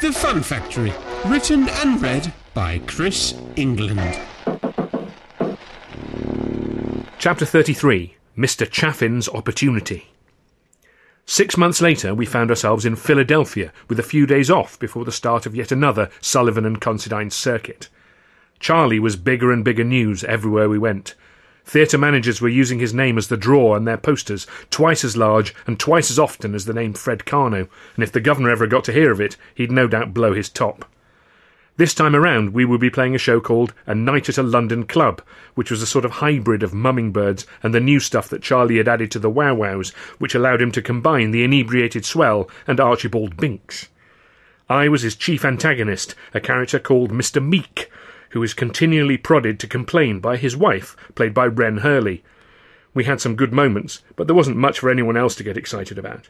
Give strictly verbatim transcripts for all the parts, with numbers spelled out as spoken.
The Fun Factory, written and read by Chris England. Chapter thirty-three, Mister Chaffin's Opportunity. Six months later we found ourselves in Philadelphia with a few days off before the start of yet another Sullivan and Considine circuit. Charlie was bigger and bigger news everywhere we went. Theatre managers were using his name as the draw on their posters, twice as large and twice as often as the name Fred Carno, and if the governor ever got to hear of it, he'd no doubt blow his top. This time around we would be playing a show called A Night at a London Club, which was a sort of hybrid of Mummingbirds and the new stuff that Charlie had added to the Wow Wows, which allowed him to combine the inebriated swell and Archibald Binks. I was his chief antagonist, a character called Mister Meek, who is continually prodded to complain by his wife, played by Wren Hurley. We had some good moments, but there wasn't much for anyone else to get excited about.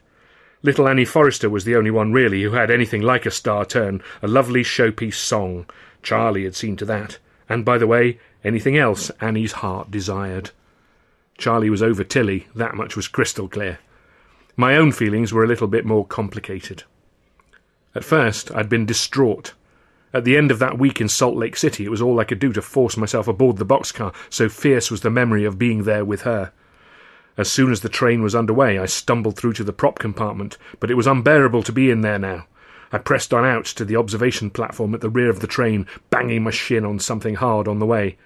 Little Annie Forrester was the only one, really, who had anything like a star turn, a lovely showpiece song. Charlie had seen to that. And, by the way, anything else Annie's heart desired. Charlie was over Tilly, that much was crystal clear. My own feelings were a little bit more complicated. At first, I'd been distraught. At the end of that week in Salt Lake City, it was all I could do to force myself aboard the boxcar, so fierce was the memory of being there with her. As soon as the train was underway, I stumbled through to the prop compartment, but it was unbearable to be in there now. I pressed on out to the observation platform at the rear of the train, banging my shin on something hard on the way.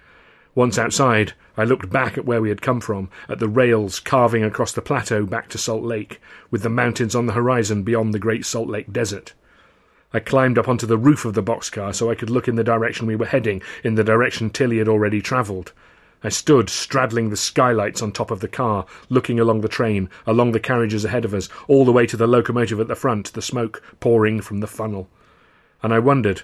Once outside, I looked back at where we had come from, at the rails carving across the plateau back to Salt Lake, with the mountains on the horizon beyond the great Salt Lake Desert. I climbed up onto the roof of the boxcar so I could look in the direction we were heading, in the direction Tilly had already travelled. I stood straddling the skylights on top of the car, looking along the train, along the carriages ahead of us, all the way to the locomotive at the front, the smoke pouring from the funnel. And I wondered,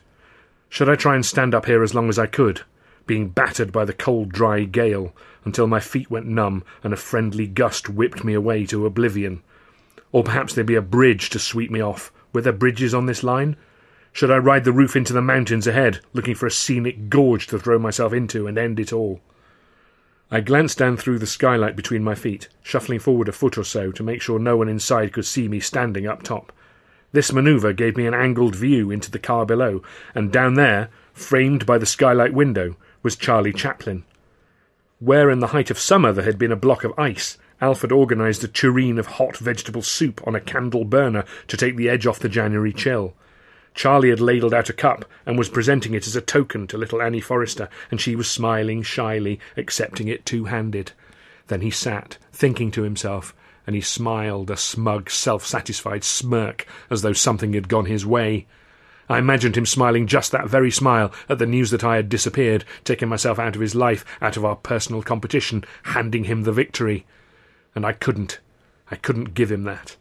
should I try and stand up here as long as I could, being battered by the cold, dry gale, until my feet went numb and a friendly gust whipped me away to oblivion? Or perhaps there'd be a bridge to sweep me off. Were there bridges on this line? Should I ride the roof into the mountains ahead, looking for a scenic gorge to throw myself into and end it all? I glanced down through the skylight between my feet, shuffling forward a foot or so to make sure no one inside could see me standing up top. This manoeuvre gave me an angled view into the car below, and down there, framed by the skylight window, was Charlie Chaplin. Where in the height of summer there had been a block of ice, Alfred organised a tureen of hot vegetable soup on a candle burner to take the edge off the January chill. Charlie had ladled out a cup and was presenting it as a token to little Annie Forrester, and she was smiling shyly, accepting it two-handed. Then he sat, thinking to himself, and he smiled a smug, self-satisfied smirk, as though something had gone his way. I imagined him smiling just that very smile at the news that I had disappeared, taken myself out of his life, out of our personal competition, handing him the victory. And I couldn't. I couldn't give him that.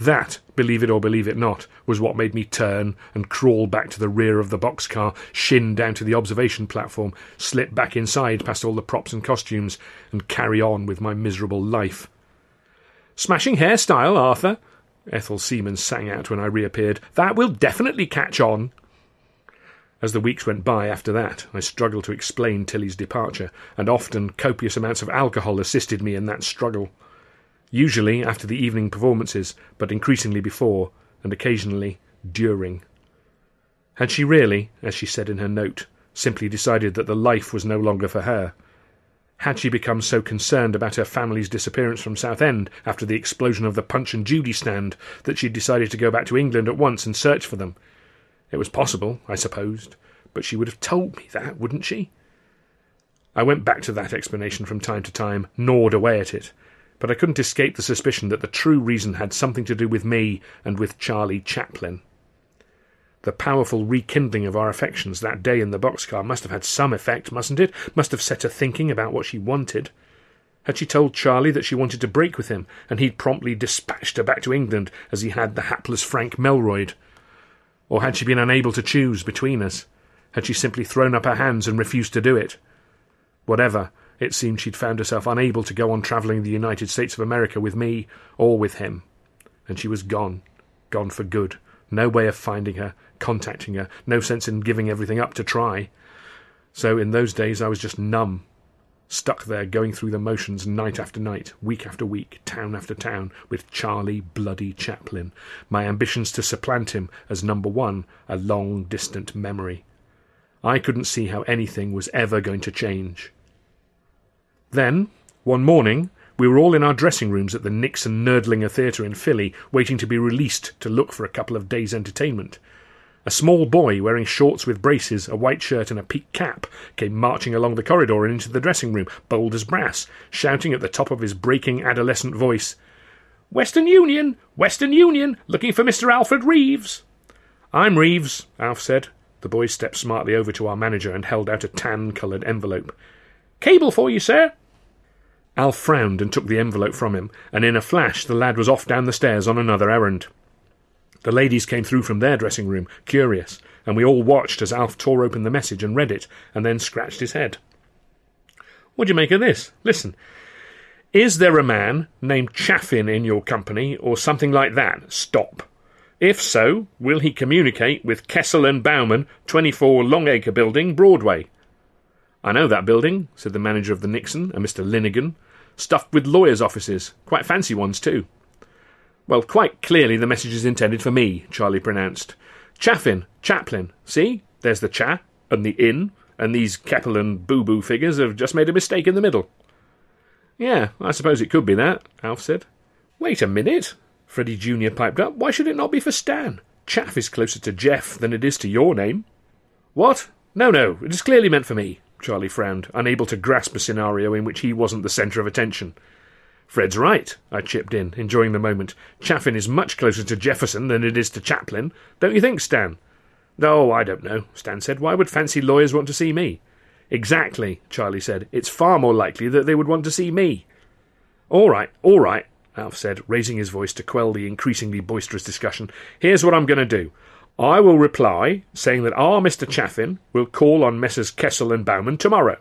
That, believe it or believe it not, was what made me turn and crawl back to the rear of the boxcar, shin down to the observation platform, slip back inside past all the props and costumes, and carry on with my miserable life. "Smashing hairstyle, Arthur," Ethel Seaman sang out when I reappeared. "That will definitely catch on." As the weeks went by after that, I struggled to explain Tilly's departure, and often copious amounts of alcohol assisted me in that struggle. Usually after the evening performances, but increasingly before, and occasionally during. Had she really, as she said in her note, simply decided that the life was no longer for her? Had she become so concerned about her family's disappearance from Southend after the explosion of the Punch and Judy stand that she decided to go back to England at once and search for them? It was possible, I supposed, but she would have told me that, wouldn't she? I went back to that explanation from time to time, gnawed away at it, but I couldn't escape the suspicion that the true reason had something to do with me and with Charlie Chaplin. The powerful rekindling of our affections that day in the boxcar must have had some effect, mustn't it? Must have set her thinking about what she wanted. Had she told Charlie that she wanted to break with him, and he'd promptly dispatched her back to England as he had the hapless Frank Melroyd? Or had she been unable to choose between us? Had she simply thrown up her hands and refused to do it? Whatever, it seemed she'd found herself unable to go on travelling the United States of America with me or with him. And she was gone, gone for good. No way of finding her, contacting her, no sense in giving everything up to try. So in those days I was just numb, stuck there going through the motions night after night, week after week, town after town, with Charlie bloody Chaplin, my ambitions to supplant him as number one, a long distant memory. I couldn't see how anything was ever going to change. Then, one morning, we were all in our dressing rooms at the Nixon-Nerdlinger Theatre in Philly, waiting to be released to look for a couple of days' entertainment. A small boy wearing shorts with braces, a white shirt and a peak cap came marching along the corridor and into the dressing room, bold as brass, shouting at the top of his breaking adolescent voice, "Western Union! Western Union! Looking for Mister Alfred Reeves!" "I'm Reeves," Alf said. The boy stepped smartly over to our manager and held out a tan-coloured envelope. "Cable for you, sir." Alf frowned and took the envelope from him, and in a flash the lad was off down the stairs on another errand. The ladies came through from their dressing room, curious, and we all watched as Alf tore open the message and read it, and then scratched his head. "What do you make of this? Listen. Is there a man named Chaffin in your company, or something like that? Stop. If so, will he communicate with Kessel and Baumann, twenty-four Long Acre Building, Broadway?" "I know that building," said the manager of the Nixon, a Mister Linigan. "Stuffed with lawyers' offices. Quite fancy ones, too." "Well, quite clearly the message is intended for me," Charlie pronounced. "Chaffin, Chaplin, see? There's the cha, and the in, and these Keppel and Boo-Boo figures have just made a mistake in the middle." "Yeah, I suppose it could be that," Alf said. "Wait a minute," Freddy Junior piped up. "Why should it not be for Stan? Chaff is closer to Jeff than it is to your name." "What? No, no, it is clearly meant for me," Charlie frowned, unable to grasp a scenario in which he wasn't the centre of attention. "Fred's right," I chipped in, enjoying the moment. "Chaffin is much closer to Jefferson than it is to Chaplin. Don't you think, Stan?" "Oh, I don't know," Stan said. "Why would fancy lawyers want to see me?" "Exactly," Charlie said. "It's far more likely that they would want to see me." "All right, all right," Alf said, raising his voice to quell the increasingly boisterous discussion. "Here's what I'm going to do. I will reply, saying that our Mister Chaffin will call on Messrs Kessel and Baumann tomorrow."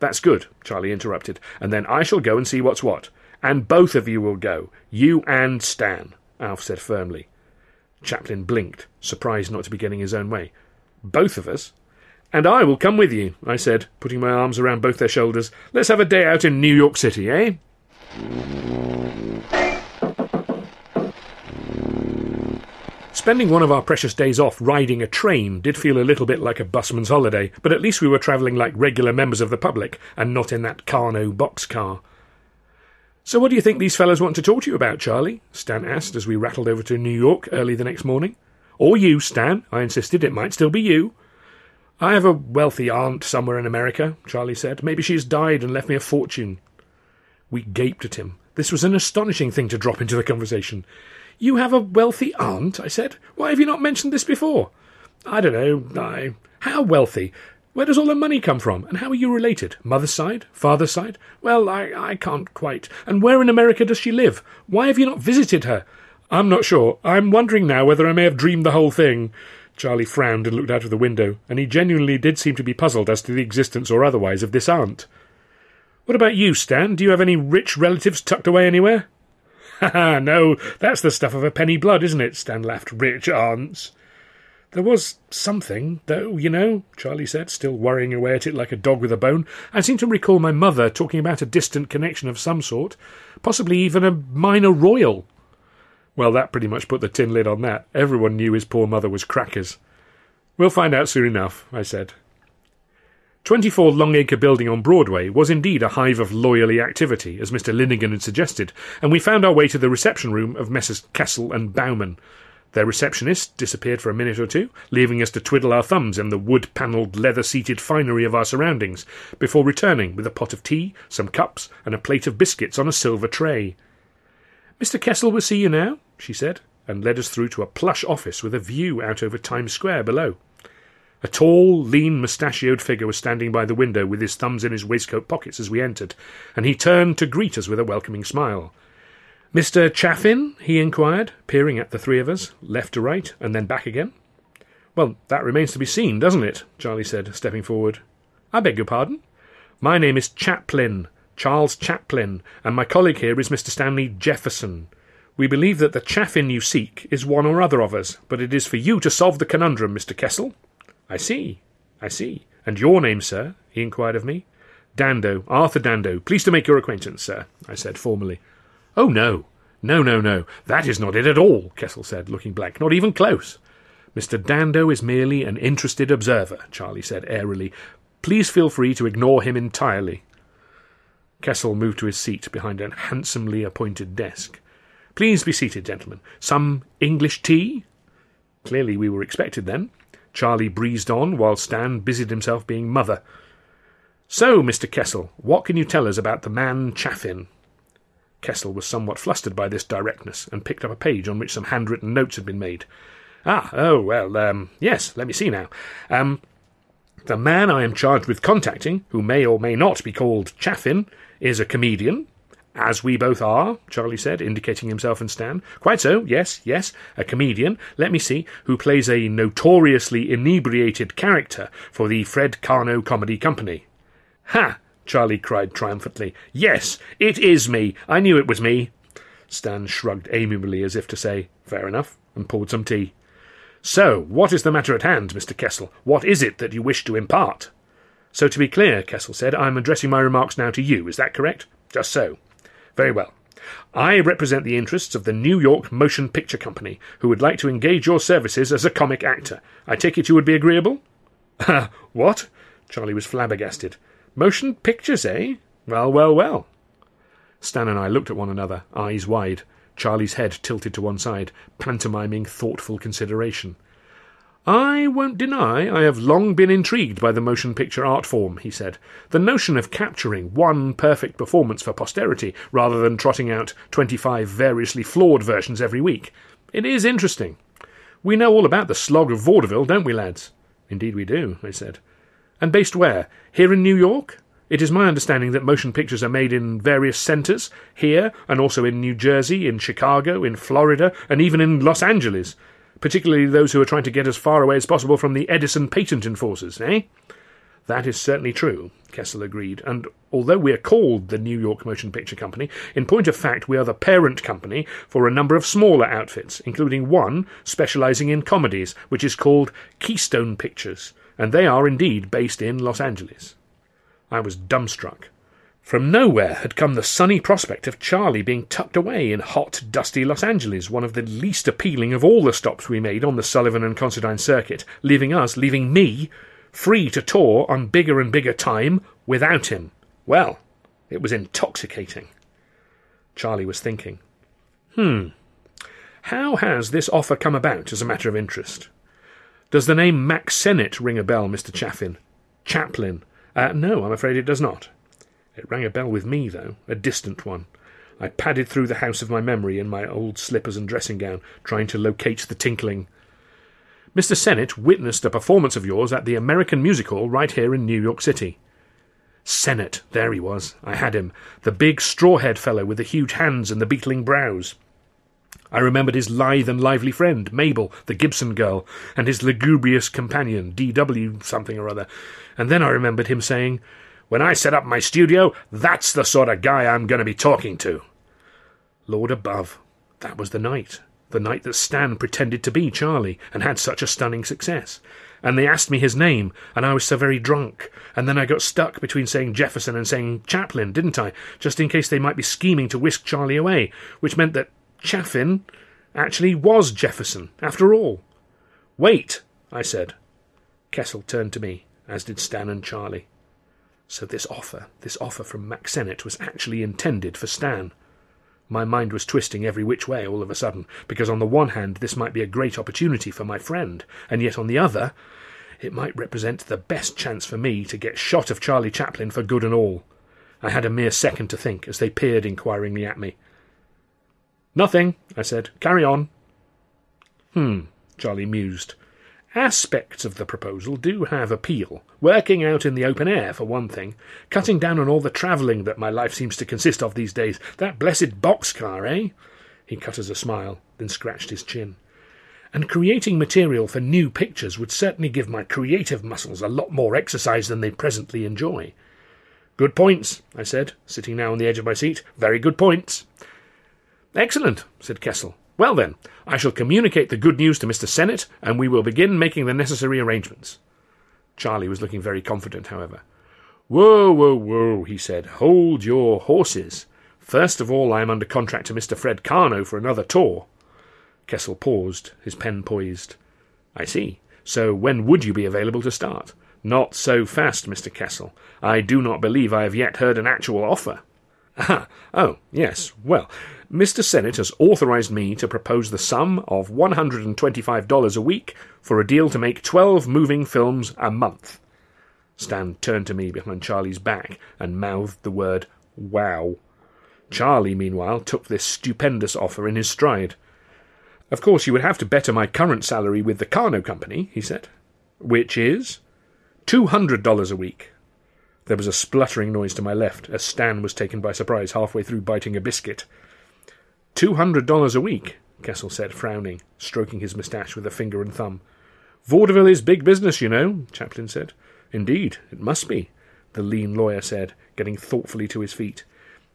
"That's good," Charlie interrupted, "and then I shall go and see what's what. And both of you will go, you and Stan," Alf said firmly. Chaplin blinked, surprised not to be getting his own way. "Both of us?" "And I will come with you," I said, putting my arms around both their shoulders. "Let's have a day out in New York City, eh?" Spending one of our precious days off riding a train did feel a little bit like a busman's holiday, but at least we were travelling like regular members of the public, and not in that Carno boxcar. "So what do you think these fellows want to talk to you about, Charlie?" Stan asked as we rattled over to New York early the next morning. "Or you, Stan," I insisted. "It might still be you." "I have a wealthy aunt somewhere in America," Charlie said. "Maybe she has died and left me a fortune." We gaped at him. This was an astonishing thing to drop into the conversation. "You have a wealthy aunt?" I said. "Why have you not mentioned this before?" "I don't know. I... How wealthy? Where does all the money come from? And how are you related? Mother's side? Father's side?" "Well, I, I can't quite. And where in America does she live? Why have you not visited her?" "I'm not sure. I'm wondering now whether I may have dreamed the whole thing." Charlie frowned and looked out of the window, and he genuinely did seem to be puzzled as to the existence or otherwise of this aunt. "What about you, Stan? Do you have any rich relatives tucked away anywhere?" "Ha ha, no, that's the stuff of a penny blood, isn't it?" Stan laughed. "Rich aunts." "There was something, though, you know," Charlie said, still worrying away at it like a dog with a bone. "I seem to recall my mother talking about a distant connection of some sort, possibly even a minor royal." Well, that pretty much put the tin lid on that. Everyone knew his poor mother was crackers. "We'll find out soon enough," I said. twenty-four Long Acre Building on Broadway was indeed a hive of loyally activity, as Mister Linigan had suggested, and we found our way to the reception room of Messrs Kessel and Baumann. Their receptionist disappeared for a minute or two, leaving us to twiddle our thumbs in the wood-panelled, leather-seated finery of our surroundings, before returning with a pot of tea, some cups, and a plate of biscuits on a silver tray. "Mister Kessel will see you now," she said, and led us through to a plush office with a view out over Times Square below. A tall, lean, mustachioed figure was standing by the window with his thumbs in his waistcoat pockets as we entered, and he turned to greet us with a welcoming smile. "Mister Chaffin?" he inquired, peering at the three of us, left to right, and then back again. "Well, that remains to be seen, doesn't it?" Charlie said, stepping forward. "I beg your pardon?" "My name is Chaplin, Charles Chaplin, and my colleague here is Mister Stanley Jefferson. We believe that the Chaffin you seek is one or other of us, but it is for you to solve the conundrum, Mister Kessel." "I see, I see. And your name, sir?" he inquired of me. "Dando, Arthur Dando. Pleased to make your acquaintance, sir," I said formally. "Oh, no, no, no, no. That is not it at all," Kessel said, looking blank. "Not even close." "Mister Dando is merely an interested observer," Charlie said airily. "Please feel free to ignore him entirely." Kessel moved to his seat behind a handsomely appointed desk. "Please be seated, gentlemen. Some English tea?" Clearly we were expected then. Charlie breezed on, while Stan busied himself being mother. "So, Mister Kessel, what can you tell us about the man Chaffin?" Kessel was somewhat flustered by this directness, and picked up a page on which some handwritten notes had been made. "Ah, oh, well, um, yes, let me see now. Um, the man I am charged with contacting, who may or may not be called Chaffin, is a comedian." "As we both are," Charlie said, indicating himself and Stan. "Quite so, yes, yes, a comedian, let me see, who plays a notoriously inebriated character for the Fred Carno Comedy Company." "Ha!" Charlie cried triumphantly. "Yes, it is me! I knew it was me!" Stan shrugged amiably as if to say, "Fair enough," and poured some tea. "So, what is the matter at hand, Mister Kessel? What is it that you wish to impart?" "So, to be clear," Kessel said, "I am addressing my remarks now to you, is that correct?" "Just so." "Very well. I represent the interests of the New York Motion Picture Company, who would like to engage your services as a comic actor. I take it you would be agreeable?" "Ah, what?" Charlie was flabbergasted. "Motion pictures, eh? Well, well, well." Stan and I looked at one another, eyes wide, Charlie's head tilted to one side, pantomiming thoughtful consideration. "I won't deny I have long been intrigued by the motion picture art form," he said. "The notion of capturing one perfect performance for posterity, rather than trotting out twenty-five variously flawed versions every week. It is interesting. We know all about the slog of vaudeville, don't we, lads?" "Indeed we do," I said. "And based where? Here in New York? It is my understanding that motion pictures are made in various centres, here, and also in New Jersey, in Chicago, in Florida, and even in Los Angeles. Particularly those who are trying to get as far away as possible from the Edison patent enforcers, eh?" "That is certainly true," Kessel agreed, "and although we are called the New York Motion Picture Company, in point of fact we are the parent company for a number of smaller outfits, including one specialising in comedies, which is called Keystone Pictures, and they are indeed based in Los Angeles." I was dumbstruck. From nowhere had come the sunny prospect of Charlie being tucked away in hot, dusty Los Angeles, one of the least appealing of all the stops we made on the Sullivan and Considine circuit, leaving us, leaving me, free to tour on bigger and bigger time without him. Well, it was intoxicating. Charlie was thinking. Hmm. How has this offer come about as a matter of interest? "Does the name Mack Sennett ring a bell, Mister Chaffin? Chaplin. Uh, no, I'm afraid it does not." It rang a bell with me, though, a distant one. I padded through the house of my memory in my old slippers and dressing gown, trying to locate the tinkling. "Mister Sennett witnessed a performance of yours at the American Music Hall right here in New York City." Sennett, there he was. I had him, the big straw-haired fellow with the huge hands and the beetling brows. I remembered his lithe and lively friend, Mabel, the Gibson girl, and his lugubrious companion, D W something or other, and then I remembered him saying, "When I set up my studio, that's the sort of guy I'm going to be talking to." Lord above, that was the night. The night that Stan pretended to be Charlie, and had such a stunning success. And they asked me his name, and I was so very drunk. And then I got stuck between saying Jefferson and saying Chaplin, didn't I? Just in case they might be scheming to whisk Charlie away. Which meant that Chaffin actually was Jefferson, after all. "Wait," I said. Kessel turned to me, as did Stan and Charlie. So this offer, this offer from Mack Sennett was actually intended for Stan. My mind was twisting every which way all of a sudden, because on the one hand this might be a great opportunity for my friend, and yet on the other, it might represent the best chance for me to get shot of Charlie Chaplin for good and all. I had a mere second to think as they peered inquiringly at me. "Nothing," I said. "Carry on." "Hmm," Charlie mused. Aspects of the proposal do have appeal. Working out in the open air, for one thing. Cutting down on all the travelling that my life seems to consist of these days. That blessed boxcar, eh? He cut us a smile, then scratched his chin. And creating material for new pictures would certainly give my creative muscles a lot more exercise than they presently enjoy. Good points, I said, sitting now on the edge of my seat. Very good points. Excellent, said Kessel. Well then, I shall communicate the good news to Mister Sennett, and we will begin making the necessary arrangements. Charlie was looking very confident, however. Whoa, whoa, whoa, he said. Hold your horses. First of all, I am under contract to Mister Fred Carno for another tour. Kessel paused, his pen poised. I see. So when would you be available to start? Not so fast, Mister Kessel. I do not believe I have yet heard an actual offer. Ah, oh, yes, well, Mister Sennett has authorised me to propose the sum of one hundred twenty-five dollars a week for a deal to make twelve moving films a month. Stan turned to me behind Charlie's back and mouthed the word, wow. Charlie, meanwhile, took this stupendous offer in his stride. Of course, you would have to better my current salary with the Carno Company, he said, which is two hundred dollars a week. There was a spluttering noise to my left, as Stan was taken by surprise halfway through biting a biscuit. Two hundred dollars a week, Kessel said, frowning, stroking his moustache with a finger and thumb. Vaudeville is big business, you know, Chaplin said. Indeed, it must be, the lean lawyer said, getting thoughtfully to his feet.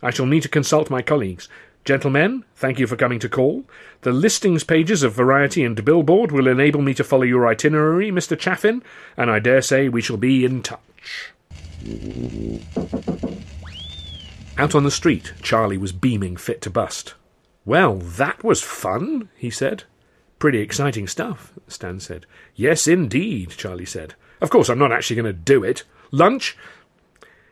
I shall need to consult my colleagues. Gentlemen, thank you for coming to call. The listings pages of Variety and Billboard will enable me to follow your itinerary, Mister Chaffin, and I dare say we shall be in touch. Out on the street, Charlie was beaming fit to bust. Well, that was fun, he said. Pretty exciting stuff, Stan said. Yes, indeed, Charlie said. Of course, I'm not actually going to do it. Lunch?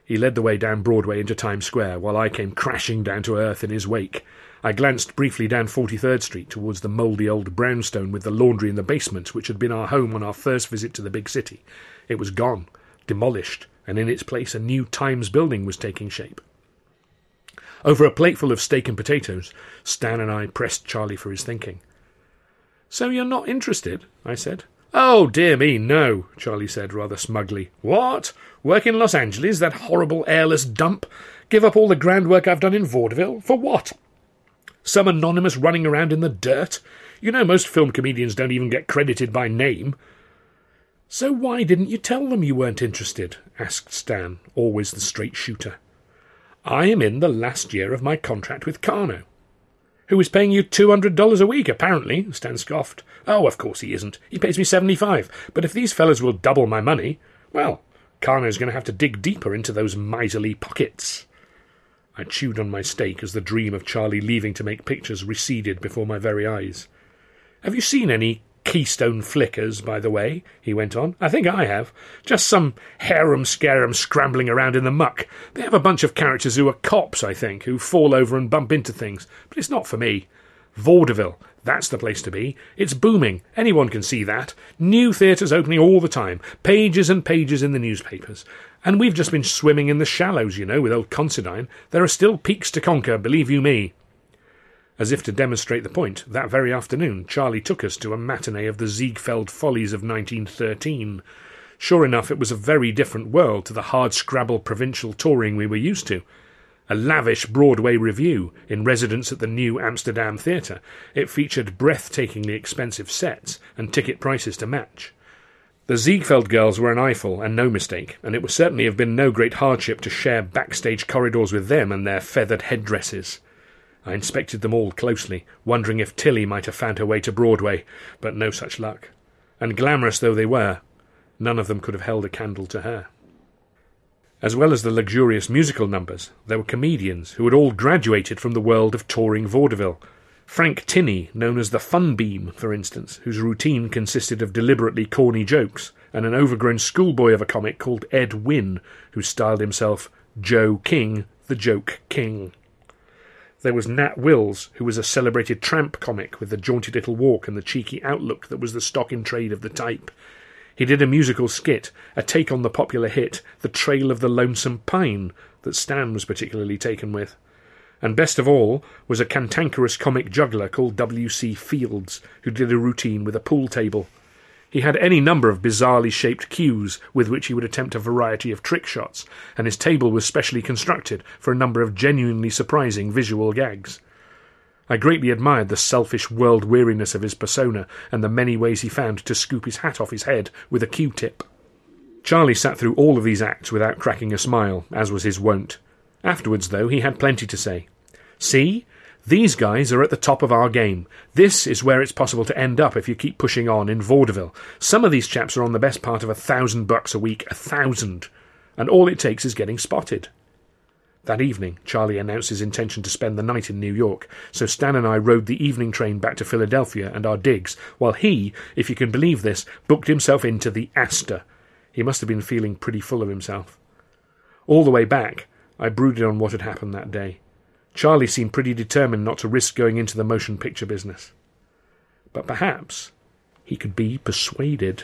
He led the way down Broadway into Times Square, while I came crashing down to earth in his wake. I glanced briefly down forty-third street towards the mouldy old brownstone with the laundry in the basement, which had been our home on our first visit to the big city. It was gone, demolished, and in its place a new Times building was taking shape. Over a plateful of steak and potatoes, Stan and I pressed Charlie for his thinking. "So you're not interested?" I said. "Oh, dear me, no," Charlie said, rather smugly. "What? Work in Los Angeles, that horrible airless dump? Give up all the grand work I've done in vaudeville? For what? Some anonymous running around in the dirt? You know, most film comedians don't even get credited by name." "So why didn't you tell them you weren't interested?" asked Stan, always the straight shooter. "I am in the last year of my contract with Carno." "Who is paying you two hundred dollars a week, apparently," Stan scoffed. "Oh, of course he isn't. He pays me seventy-five. But if these fellas will double my money, well, Carno's going to have to dig deeper into those miserly pockets." I chewed on my steak as the dream of Charlie leaving to make pictures receded before my very eyes. "Have you seen any Keystone Flickers, by the way?" he went on. "I think I have. Just some harum-scarum scrambling around in the muck. They have a bunch of characters who are cops, I think, who fall over and bump into things. But it's not for me. Vaudeville, that's the place to be. It's booming. Anyone can see that. New theatres opening all the time. Pages and pages in the newspapers. And we've just been swimming in the shallows, you know, with old Considine. There are still peaks to conquer, believe you me." As if to demonstrate the point, that very afternoon Charlie took us to a matinee of the Ziegfeld Follies of nineteen thirteen. Sure enough, it was a very different world to the hard-scrabble provincial touring we were used to. A lavish Broadway revue, in residence at the New Amsterdam Theatre, it featured breathtakingly expensive sets and ticket prices to match. The Ziegfeld girls were an eyeful, and no mistake, and it would certainly have been no great hardship to share backstage corridors with them and their feathered headdresses. I inspected them all closely, wondering if Tilly might have found her way to Broadway, but no such luck. And glamorous though they were, none of them could have held a candle to her. As well as the luxurious musical numbers, there were comedians who had all graduated from the world of touring vaudeville. Frank Tinney, known as the Fun Beam, for instance, whose routine consisted of deliberately corny jokes, and an overgrown schoolboy of a comic called Ed Wynn, who styled himself Joe King, the Joke King. There was Nat Wills, who was a celebrated tramp comic with the jaunty little walk and the cheeky outlook that was the stock in trade of the type. He did a musical skit, a take on the popular hit, The Trail of the Lonesome Pine, that Stan was particularly taken with. And best of all was a cantankerous comic juggler called W C Fields, who did a routine with a pool table. He had any number of bizarrely shaped cues with which he would attempt a variety of trick shots, and his table was specially constructed for a number of genuinely surprising visual gags. I greatly admired the selfish world-weariness of his persona and the many ways he found to scoop his hat off his head with a Q-tip. Charlie sat through all of these acts without cracking a smile, as was his wont. Afterwards, though, he had plenty to say. "See? These guys are at the top of our game. This is where it's possible to end up if you keep pushing on in vaudeville. Some of these chaps are on the best part of a thousand bucks a week, a thousand. And all it takes is getting spotted." That evening, Charlie announced his intention to spend the night in New York, so Stan and I rode the evening train back to Philadelphia and our digs, while he, if you can believe this, booked himself into the Astor. He must have been feeling pretty full of himself. All the way back, I brooded on what had happened that day. Charlie seemed pretty determined not to risk going into the motion picture business. But perhaps he could be persuaded.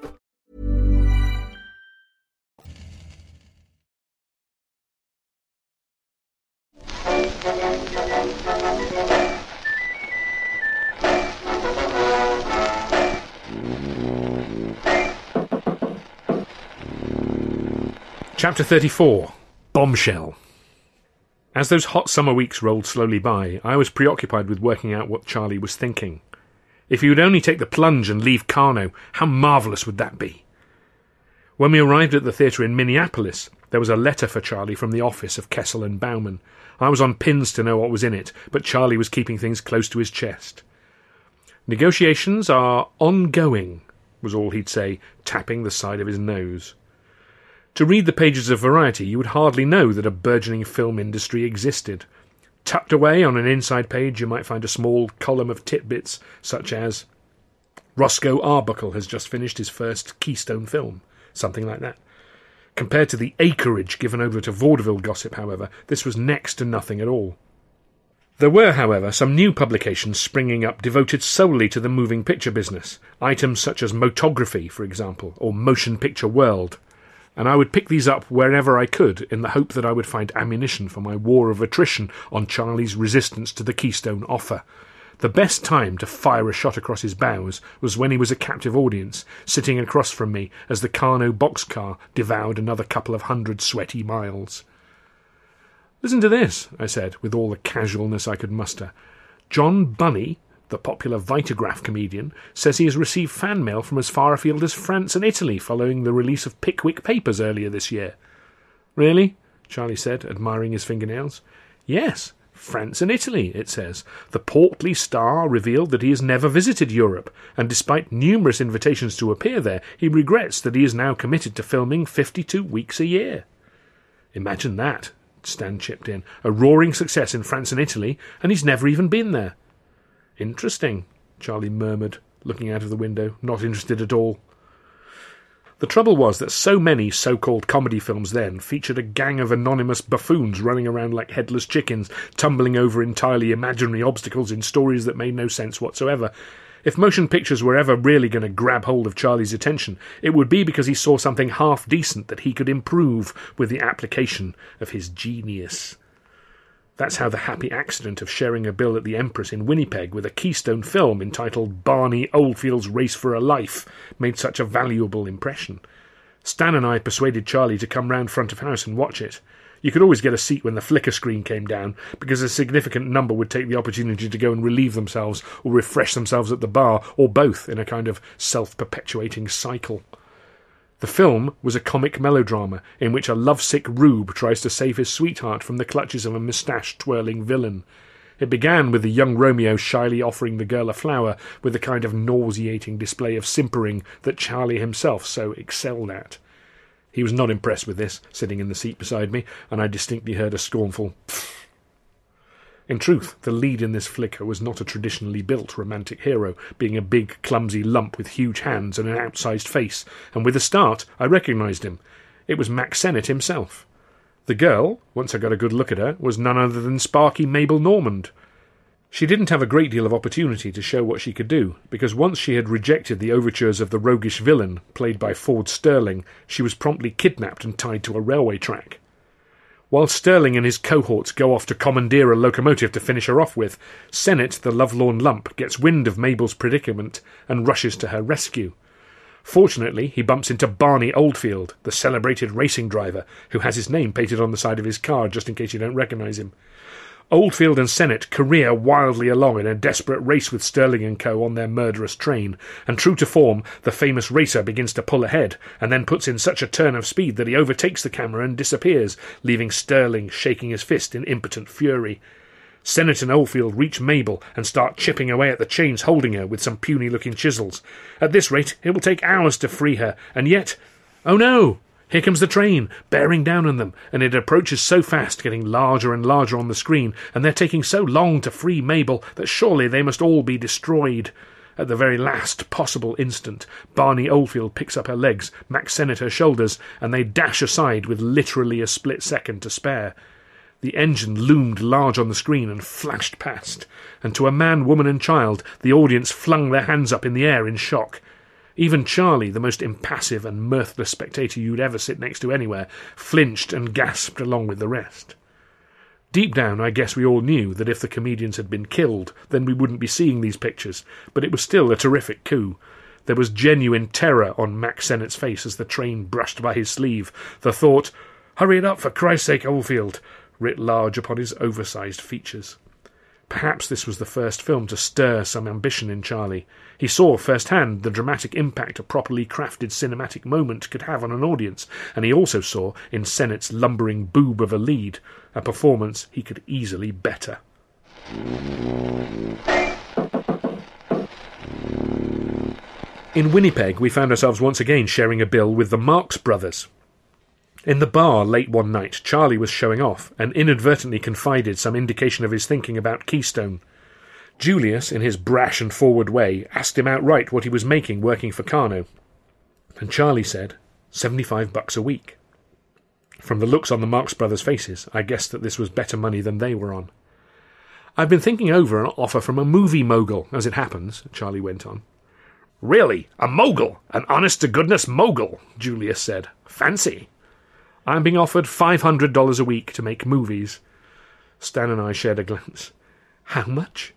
Chapter thirty-four. Bombshell. As those hot summer weeks rolled slowly by, I was preoccupied with working out what Charlie was thinking. If he would only take the plunge and leave Carno, how marvellous would that be? When we arrived at the theatre in Minneapolis, there was a letter for Charlie from the office of Kessel and Baumann. I was on pins to know what was in it, but Charlie was keeping things close to his chest. "Negotiations are ongoing," was all he'd say, tapping the side of his nose. To read the pages of Variety, you would hardly know that a burgeoning film industry existed. Tucked away on an inside page, you might find a small column of titbits, such as "Roscoe Arbuckle has just finished his first Keystone film," something like that. Compared to the acreage given over to vaudeville gossip, however, this was next to nothing at all. There were, however, some new publications springing up devoted solely to the moving picture business, items such as Motography, for example, or Motion Picture World, and I would pick these up wherever I could in the hope that I would find ammunition for my war of attrition on Charlie's resistance to the Keystone offer. The best time to fire a shot across his bows was when he was a captive audience, sitting across from me as the Carno boxcar devoured another couple of hundred sweaty miles. "Listen to this," I said, with all the casualness I could muster. "John Bunny, the popular Vitagraph comedian, says he has received fan mail from as far afield as France and Italy following the release of Pickwick Papers earlier this year." "Really?" Charlie said, admiring his fingernails. "Yes, France and Italy, it says. The portly star revealed that he has never visited Europe, and despite numerous invitations to appear there, he regrets that he is now committed to filming fifty-two weeks a year." "Imagine that," Stan chipped in. "A roaring success in France and Italy, and he's never even been there." "Interesting," Charlie murmured, looking out of the window, not interested at all. The trouble was that so many so-called comedy films then featured a gang of anonymous buffoons running around like headless chickens, tumbling over entirely imaginary obstacles in stories that made no sense whatsoever. If motion pictures were ever really going to grab hold of Charlie's attention, it would be because he saw something half-decent that he could improve with the application of his genius. That's how the happy accident of sharing a bill at the Empress in Winnipeg with a Keystone film entitled Barney Oldfield's Race for a Life made such a valuable impression. Stan and I persuaded Charlie to come round front of house and watch it. You could always get a seat when the flicker screen came down, because a significant number would take the opportunity to go and relieve themselves or refresh themselves at the bar, or both, in a kind of self-perpetuating cycle. The film was a comic melodrama in which a lovesick rube tries to save his sweetheart from the clutches of a moustache-twirling villain. It began with the young Romeo shyly offering the girl a flower, with the kind of nauseating display of simpering that Charlie himself so excelled at. He was not impressed with this, sitting in the seat beside me, and I distinctly heard a scornful pfft. In truth, the lead in this flicker was not a traditionally built romantic hero, being a big, clumsy lump with huge hands and an outsized face, and with a start I recognised him. It was Mack Sennett himself. The girl, once I got a good look at her, was none other than Sparky Mabel Normand. She didn't have a great deal of opportunity to show what she could do, because once she had rejected the overtures of the roguish villain, played by Ford Sterling, she was promptly kidnapped and tied to a railway track. While Sterling and his cohorts go off to commandeer a locomotive to finish her off with, Sennett, the lovelorn lump, gets wind of Mabel's predicament and rushes to her rescue. Fortunately, he bumps into Barney Oldfield, the celebrated racing driver, who has his name painted on the side of his car, just in case you don't recognise him. Oldfield and Sennett career wildly along in a desperate race with Sterling and co on their murderous train, and true to form, the famous racer begins to pull ahead, and then puts in such a turn of speed that he overtakes the camera and disappears, leaving Sterling shaking his fist in impotent fury. Sennett and Oldfield reach Mabel and start chipping away at the chains holding her with some puny-looking chisels. At this rate, it will take hours to free her, and yet... Oh no! Here comes the train, bearing down on them, and it approaches so fast, getting larger and larger on the screen, and they're taking so long to free Mabel that surely they must all be destroyed. At the very last possible instant, Barney Oldfield picks up her legs, Mack Sennett her shoulders, and they dash aside with literally a split second to spare. The engine loomed large on the screen and flashed past, and to a man, woman and child, the audience flung their hands up in the air in shock. Even Charlie, the most impassive and mirthless spectator you'd ever sit next to anywhere, flinched and gasped along with the rest. Deep down, I guess we all knew that if the comedians had been killed, then we wouldn't be seeing these pictures, but it was still a terrific coup. There was genuine terror on Mack Sennett's face as the train brushed by his sleeve, the thought, "Hurry it up, for Christ's sake, Oldfield," writ large upon his oversized features. Perhaps this was the first film to stir some ambition in Charlie. He saw firsthand the dramatic impact a properly crafted cinematic moment could have on an audience, and he also saw, in Sennett's lumbering boob of a lead, a performance he could easily better. In Winnipeg, we found ourselves once again sharing a bill with the Marx Brothers. In the bar late one night, Charlie was showing off, and inadvertently confided some indication of his thinking about Keystone. Julius, in his brash and forward way, asked him outright what he was making working for Carno, and Charlie said, seventy-five bucks a week. From the looks on the Marx Brothers' faces, I guessed that this was better money than they were on. "I've been thinking over an offer from a movie mogul, as it happens," Charlie went on. "Really? A mogul? An honest-to-goodness mogul?" Julius said. "Fancy! I'm being offered five hundred dollars a week to make movies." Stan and I shared a glance. "How much?"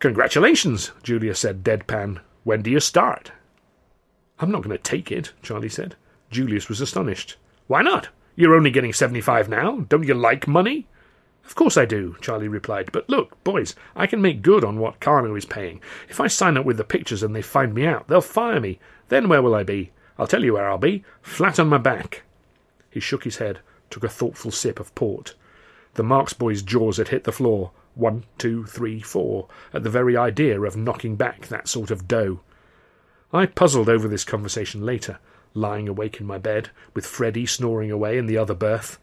"Congratulations," Julia said, deadpan. "When do you start?" "I'm not going to take it," Charlie said. Julius was astonished. "Why not? You're only getting seventy-five now. Don't you like money?" "Of course I do," Charlie replied. "But look, boys, I can make good on what Carno is paying. If I sign up with the pictures and they find me out, they'll fire me. Then where will I be? I'll tell you where I'll be. Flat on my back." He shook his head, took a thoughtful sip of port. The Marx boy's jaws had hit the floor, one, two, three, four, at the very idea of knocking back that sort of dough. I puzzled over this conversation later, lying awake in my bed, with Freddy snoring away in the other berth.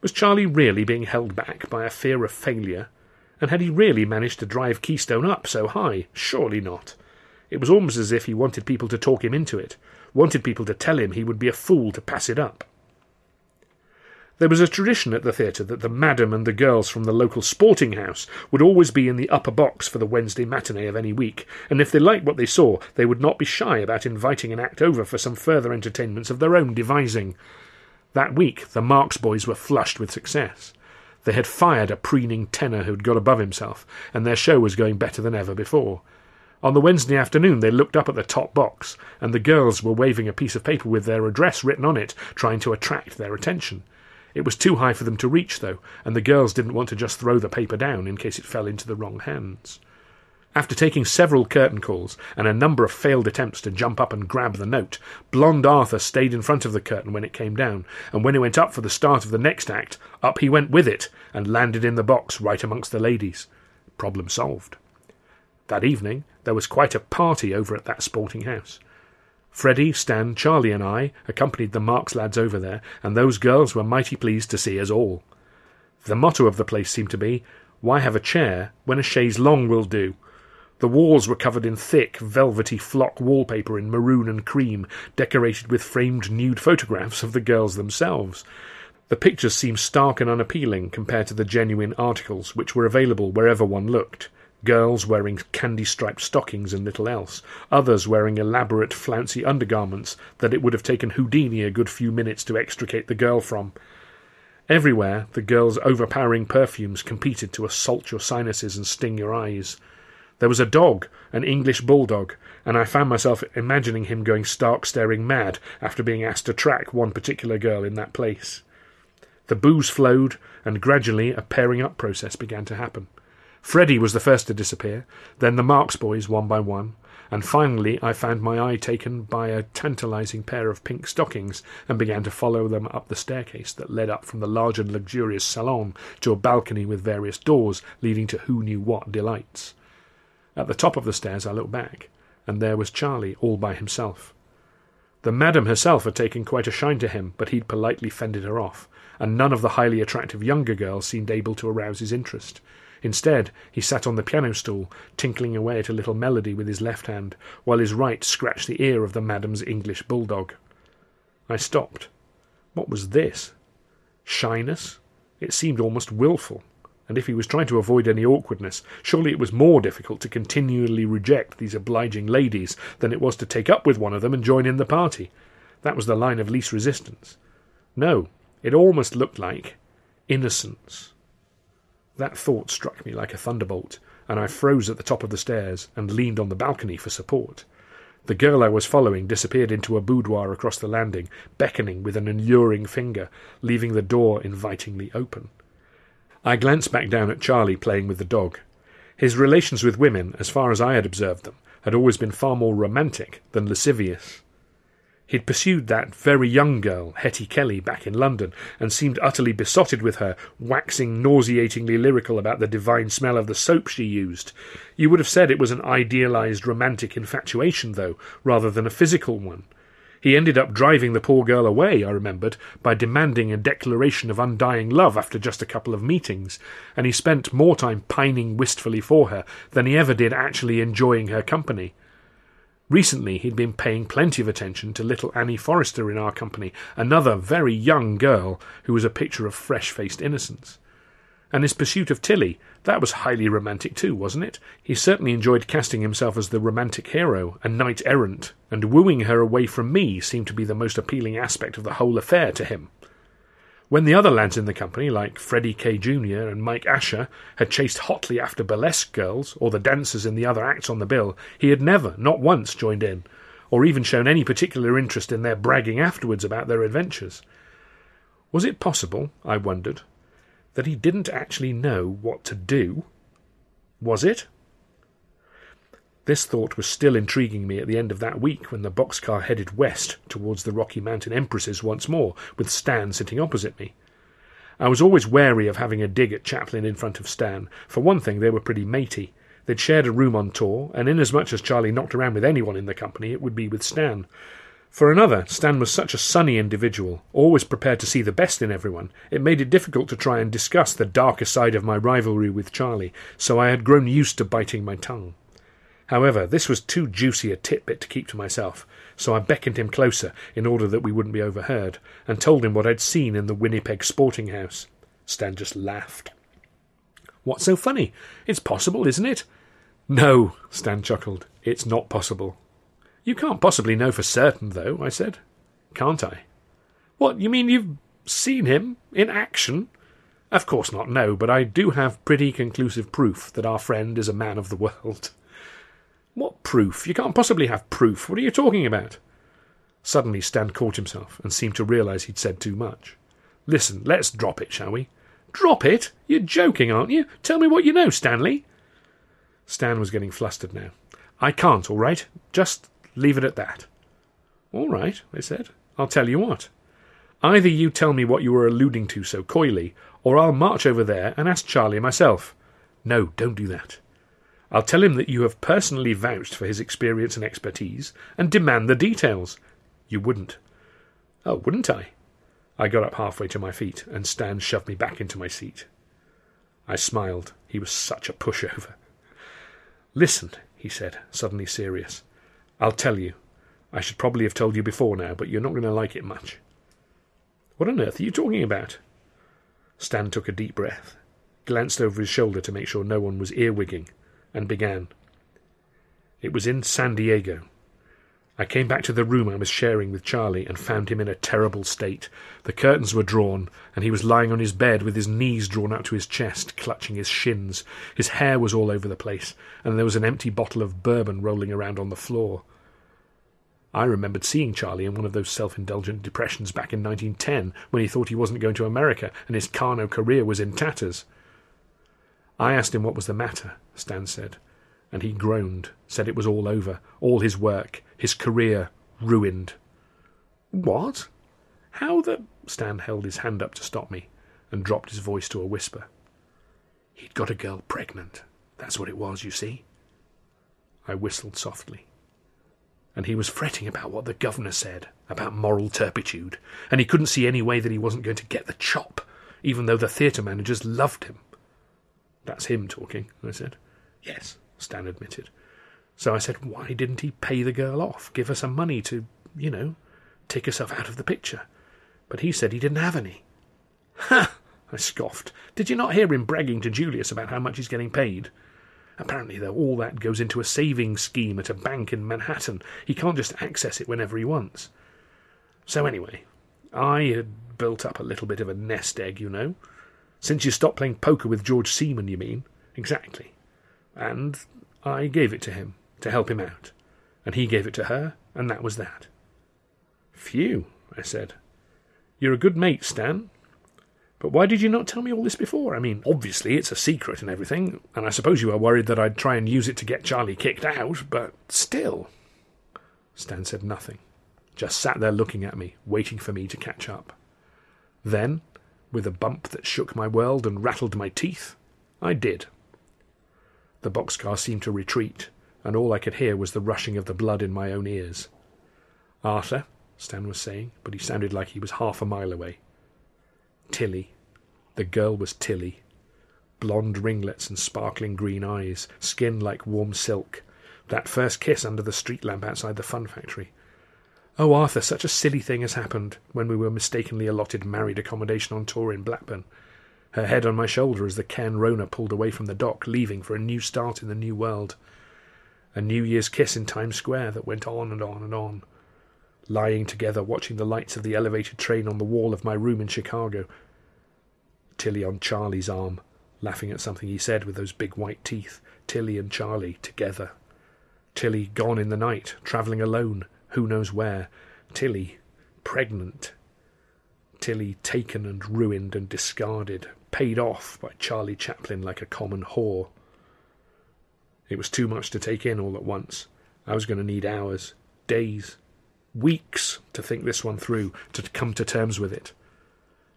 Was Charlie really being held back by a fear of failure? And had he really managed to drive Keystone up so high? Surely not. It was almost as if he wanted people to talk him into it, wanted people to tell him he would be a fool to pass it up. There was a tradition at the theatre that the madam and the girls from the local sporting house would always be in the upper box for the Wednesday matinee of any week, and if they liked what they saw, they would not be shy about inviting an act over for some further entertainments of their own devising. That week the Marx boys were flushed with success. They had fired a preening tenor who'd got above himself, and their show was going better than ever before. On the Wednesday afternoon they looked up at the top box, and the girls were waving a piece of paper with their address written on it, trying to attract their attention. It was too high for them to reach, though, and the girls didn't want to just throw the paper down in case it fell into the wrong hands. After taking several curtain calls and a number of failed attempts to jump up and grab the note, blond Arthur stayed in front of the curtain when it came down, and when he went up for the start of the next act, up he went with it, and landed in the box right amongst the ladies. Problem solved. That evening there was quite a party over at that sporting house. Freddy, Stan, Charlie and I accompanied the Marx lads over there, and those girls were mighty pleased to see us all. The motto of the place seemed to be, "Why have a chair when a chaise longue will do?" The walls were covered in thick, velvety flock wallpaper in maroon and cream, decorated with framed nude photographs of the girls themselves. The pictures seemed stark and unappealing compared to the genuine articles, which were available wherever one looked. Girls wearing candy-striped stockings and little else, others wearing elaborate, flouncy undergarments that it would have taken Houdini a good few minutes to extricate the girl from. Everywhere the girls' overpowering perfumes competed to assault your sinuses and sting your eyes. There was a dog, an English bulldog, and I found myself imagining him going stark staring mad after being asked to track one particular girl in that place. The booze flowed, and gradually a pairing-up process began to happen. Freddy was the first to disappear, then the Marx boys one by one, and finally I found my eye taken by a tantalizing pair of pink stockings and began to follow them up the staircase that led up from the large and luxurious salon to a balcony with various doors leading to who-knew-what delights. At the top of the stairs I looked back, and there was Charlie all by himself. The madam herself had taken quite a shine to him, but he'd politely fended her off, and none of the highly attractive younger girls seemed able to arouse his interest. Instead, he sat on the piano stool, tinkling away at a little melody with his left hand, while his right scratched the ear of the madam's English bulldog. I stopped. What was this? Shyness? It seemed almost wilful. And if he was trying to avoid any awkwardness, surely it was more difficult to continually reject these obliging ladies than it was to take up with one of them and join in the party. That was the line of least resistance. No, it almost looked like innocence. That thought struck me like a thunderbolt, and I froze at the top of the stairs and leaned on the balcony for support. The girl I was following disappeared into a boudoir across the landing, beckoning with an alluring finger, leaving the door invitingly open. I glanced back down at Charlie playing with the dog. His relations with women, as far as I had observed them, had always been far more romantic than lascivious. He'd pursued that very young girl, Hetty Kelly, back in London, and seemed utterly besotted with her, waxing nauseatingly lyrical about the divine smell of the soap she used. You would have said it was an idealised romantic infatuation, though, rather than a physical one. He ended up driving the poor girl away, I remembered, by demanding a declaration of undying love after just a couple of meetings, and he spent more time pining wistfully for her than he ever did actually enjoying her company. Recently he'd been paying plenty of attention to little Annie Forrester in our company, another very young girl who was a picture of fresh-faced innocence. And his pursuit of Tilly, that was highly romantic too, wasn't it? He certainly enjoyed casting himself as the romantic hero and knight-errant, and wooing her away from me seemed to be the most appealing aspect of the whole affair to him. When the other lads in the company, like Freddie K. Junior and Mike Asher, had chased hotly after burlesque girls, or the dancers in the other acts on the bill, he had never, not once, joined in, or even shown any particular interest in their bragging afterwards about their adventures. Was it possible, I wondered, that he didn't actually know what to do? Was it? This thought was still intriguing me at the end of that week when the boxcar headed west towards the Rocky Mountain Empresses once more, with Stan sitting opposite me. I was always wary of having a dig at Chaplin in front of Stan. For one thing, they were pretty matey. They'd shared a room on tour, and inasmuch as Charlie knocked around with anyone in the company, it would be with Stan. For another, Stan was such a sunny individual, always prepared to see the best in everyone. It made it difficult to try and discuss the darker side of my rivalry with Charlie, so I had grown used to biting my tongue. However, this was too juicy a titbit to keep to myself, so I beckoned him closer in order that we wouldn't be overheard, and told him what I'd seen in the Winnipeg sporting house. Stan just laughed. "What's so funny? It's possible, isn't it?" "No," Stan chuckled. "It's not possible." "You can't possibly know for certain, though," I said. "Can't I?" "What, you mean you've seen him in action?" "Of course not, no, but I do have pretty conclusive proof that our friend is a man of the world." What proof? You can't possibly have proof. What are you talking about? Suddenly Stan caught himself and seemed to realise he'd said too much. Listen, let's drop it, shall we? Drop it? You're joking, aren't you? Tell me what you know, Stanley. Stan was getting flustered now. I can't, all right? Just leave it at that. All right, I said. I'll tell you what. Either you tell me what you were alluding to so coyly, or I'll march over there and ask Charlie myself. No, don't do that. I'll tell him that you have personally vouched for his experience and expertise, and demand the details. You wouldn't. Oh, wouldn't I? I got up halfway to my feet, and Stan shoved me back into my seat. I smiled. He was such a pushover. Listen, he said, suddenly serious. I'll tell you. I should probably have told you before now, but you're not going to like it much. What on earth are you talking about? Stan took a deep breath, glanced over his shoulder to make sure no one was earwigging, and began. It was in San Diego. I came back to the room I was sharing with Charlie and found him in a terrible state. The curtains were drawn, and he was lying on his bed with his knees drawn up to his chest, clutching his shins. His hair was all over the place, and there was an empty bottle of bourbon rolling around on the floor. I remembered seeing Charlie in one of those self-indulgent depressions back in nineteen ten, when he thought he wasn't going to America and his Carno career was in tatters. I asked him what was the matter, Stan said, and he groaned, said it was all over, all his work, his career, ruined. What? How the... Stan held his hand up to stop me and dropped his voice to a whisper. He'd got a girl pregnant. That's what it was, you see. I whistled softly. And he was fretting about what the governor said, about moral turpitude, and he couldn't see any way that he wasn't going to get the chop, even though the theatre managers loved him. That's him talking, I said. Yes, Stan admitted. So I said, why didn't he pay the girl off, give her some money to, you know, take herself out of the picture? But he said he didn't have any. Ha! I scoffed. Did you not hear him bragging to Julius about how much he's getting paid? Apparently, though, all that goes into a savings scheme at a bank in Manhattan. He can't just access it whenever he wants. So anyway, I had built up a little bit of a nest egg, you know. Since you stopped playing poker with George Seaman, you mean? Exactly. And I gave it to him, to help him out. And he gave it to her, and that was that. Phew, I said. You're a good mate, Stan. But why did you not tell me all this before? I mean, obviously it's a secret and everything, and I suppose you were worried that I'd try and use it to get Charlie kicked out, but still... Stan said nothing, just sat there looking at me, waiting for me to catch up. Then, with a bump that shook my world and rattled my teeth, I did. The boxcar seemed to retreat, and all I could hear was the rushing of the blood in my own ears. Arthur, Stan was saying, but he sounded like he was half a mile away. Tilly. The girl was Tilly. Blonde ringlets and sparkling green eyes, skin like warm silk. That first kiss under the street lamp outside the Fun Factory. Oh, Arthur, such a silly thing has happened when we were mistakenly allotted married accommodation on tour in Blackburn. Her head on my shoulder as the Cairn Rona pulled away from the dock, leaving for a new start in the new world. A New Year's kiss in Times Square that went on and on and on. Lying together, watching the lights of the elevated train on the wall of my room in Chicago. Tilly on Charlie's arm, laughing at something he said with those big white teeth. Tilly and Charlie together. Tilly gone in the night, travelling alone, who knows where. Tilly pregnant. Tilly taken and ruined and discarded, paid off by Charlie Chaplin like a common whore. It was too much to take in all at once. I was going to need hours, days, weeks to think this one through, to come to terms with it.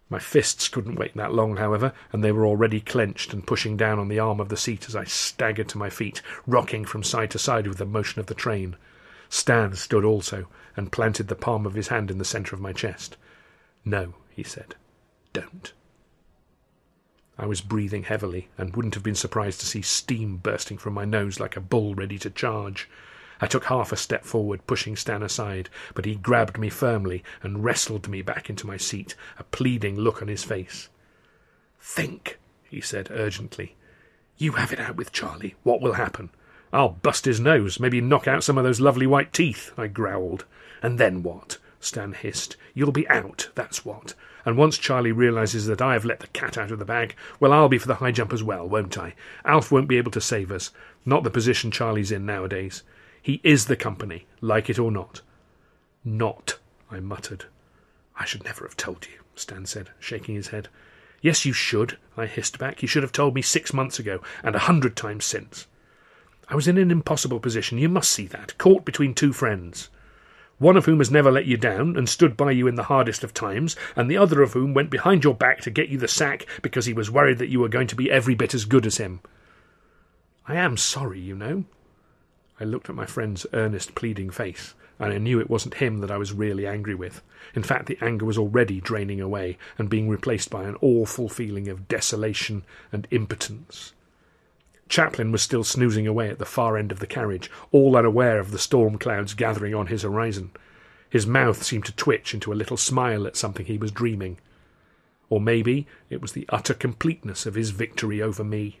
My fists couldn't wait that long, however, and they were already clenched and pushing down on the arm of the seat as I staggered to my feet, rocking from side to side with the motion of the train. Stan stood also, and planted the palm of his hand in the centre of my chest. No, he said, don't. I was breathing heavily, and wouldn't have been surprised to see steam bursting from my nose like a bull ready to charge. I took half a step forward, pushing Stan aside, but he grabbed me firmly and wrestled me back into my seat, a pleading look on his face. "Think," he said urgently. "You have it out with Charlie. What will happen?" "I'll bust his nose, maybe knock out some of those lovely white teeth," I growled. "And then what? Stan hissed. You'll be out, that's what. And once Charlie realises that I have let the cat out of the bag, well, I'll be for the high jump as well, won't I? Alf won't be able to save us. Not the position Charlie's in nowadays. He is the company, like it or not. Not, I muttered. I should never have told you, Stan said, shaking his head. Yes, you should, I hissed back. You should have told me six months ago, and a hundred times since. I was in an impossible position. You must see that, caught between two friends. One of whom has never let you down and stood by you in the hardest of times, and the other of whom went behind your back to get you the sack because he was worried that you were going to be every bit as good as him. I am sorry, you know. I looked at my friend's earnest, pleading face, and I knew it wasn't him that I was really angry with. In fact, the anger was already draining away and being replaced by an awful feeling of desolation and impotence. Chaplin was still snoozing away at the far end of the carriage, all unaware of the storm clouds gathering on his horizon. His mouth seemed to twitch into a little smile at something he was dreaming. Or maybe it was the utter completeness of his victory over me.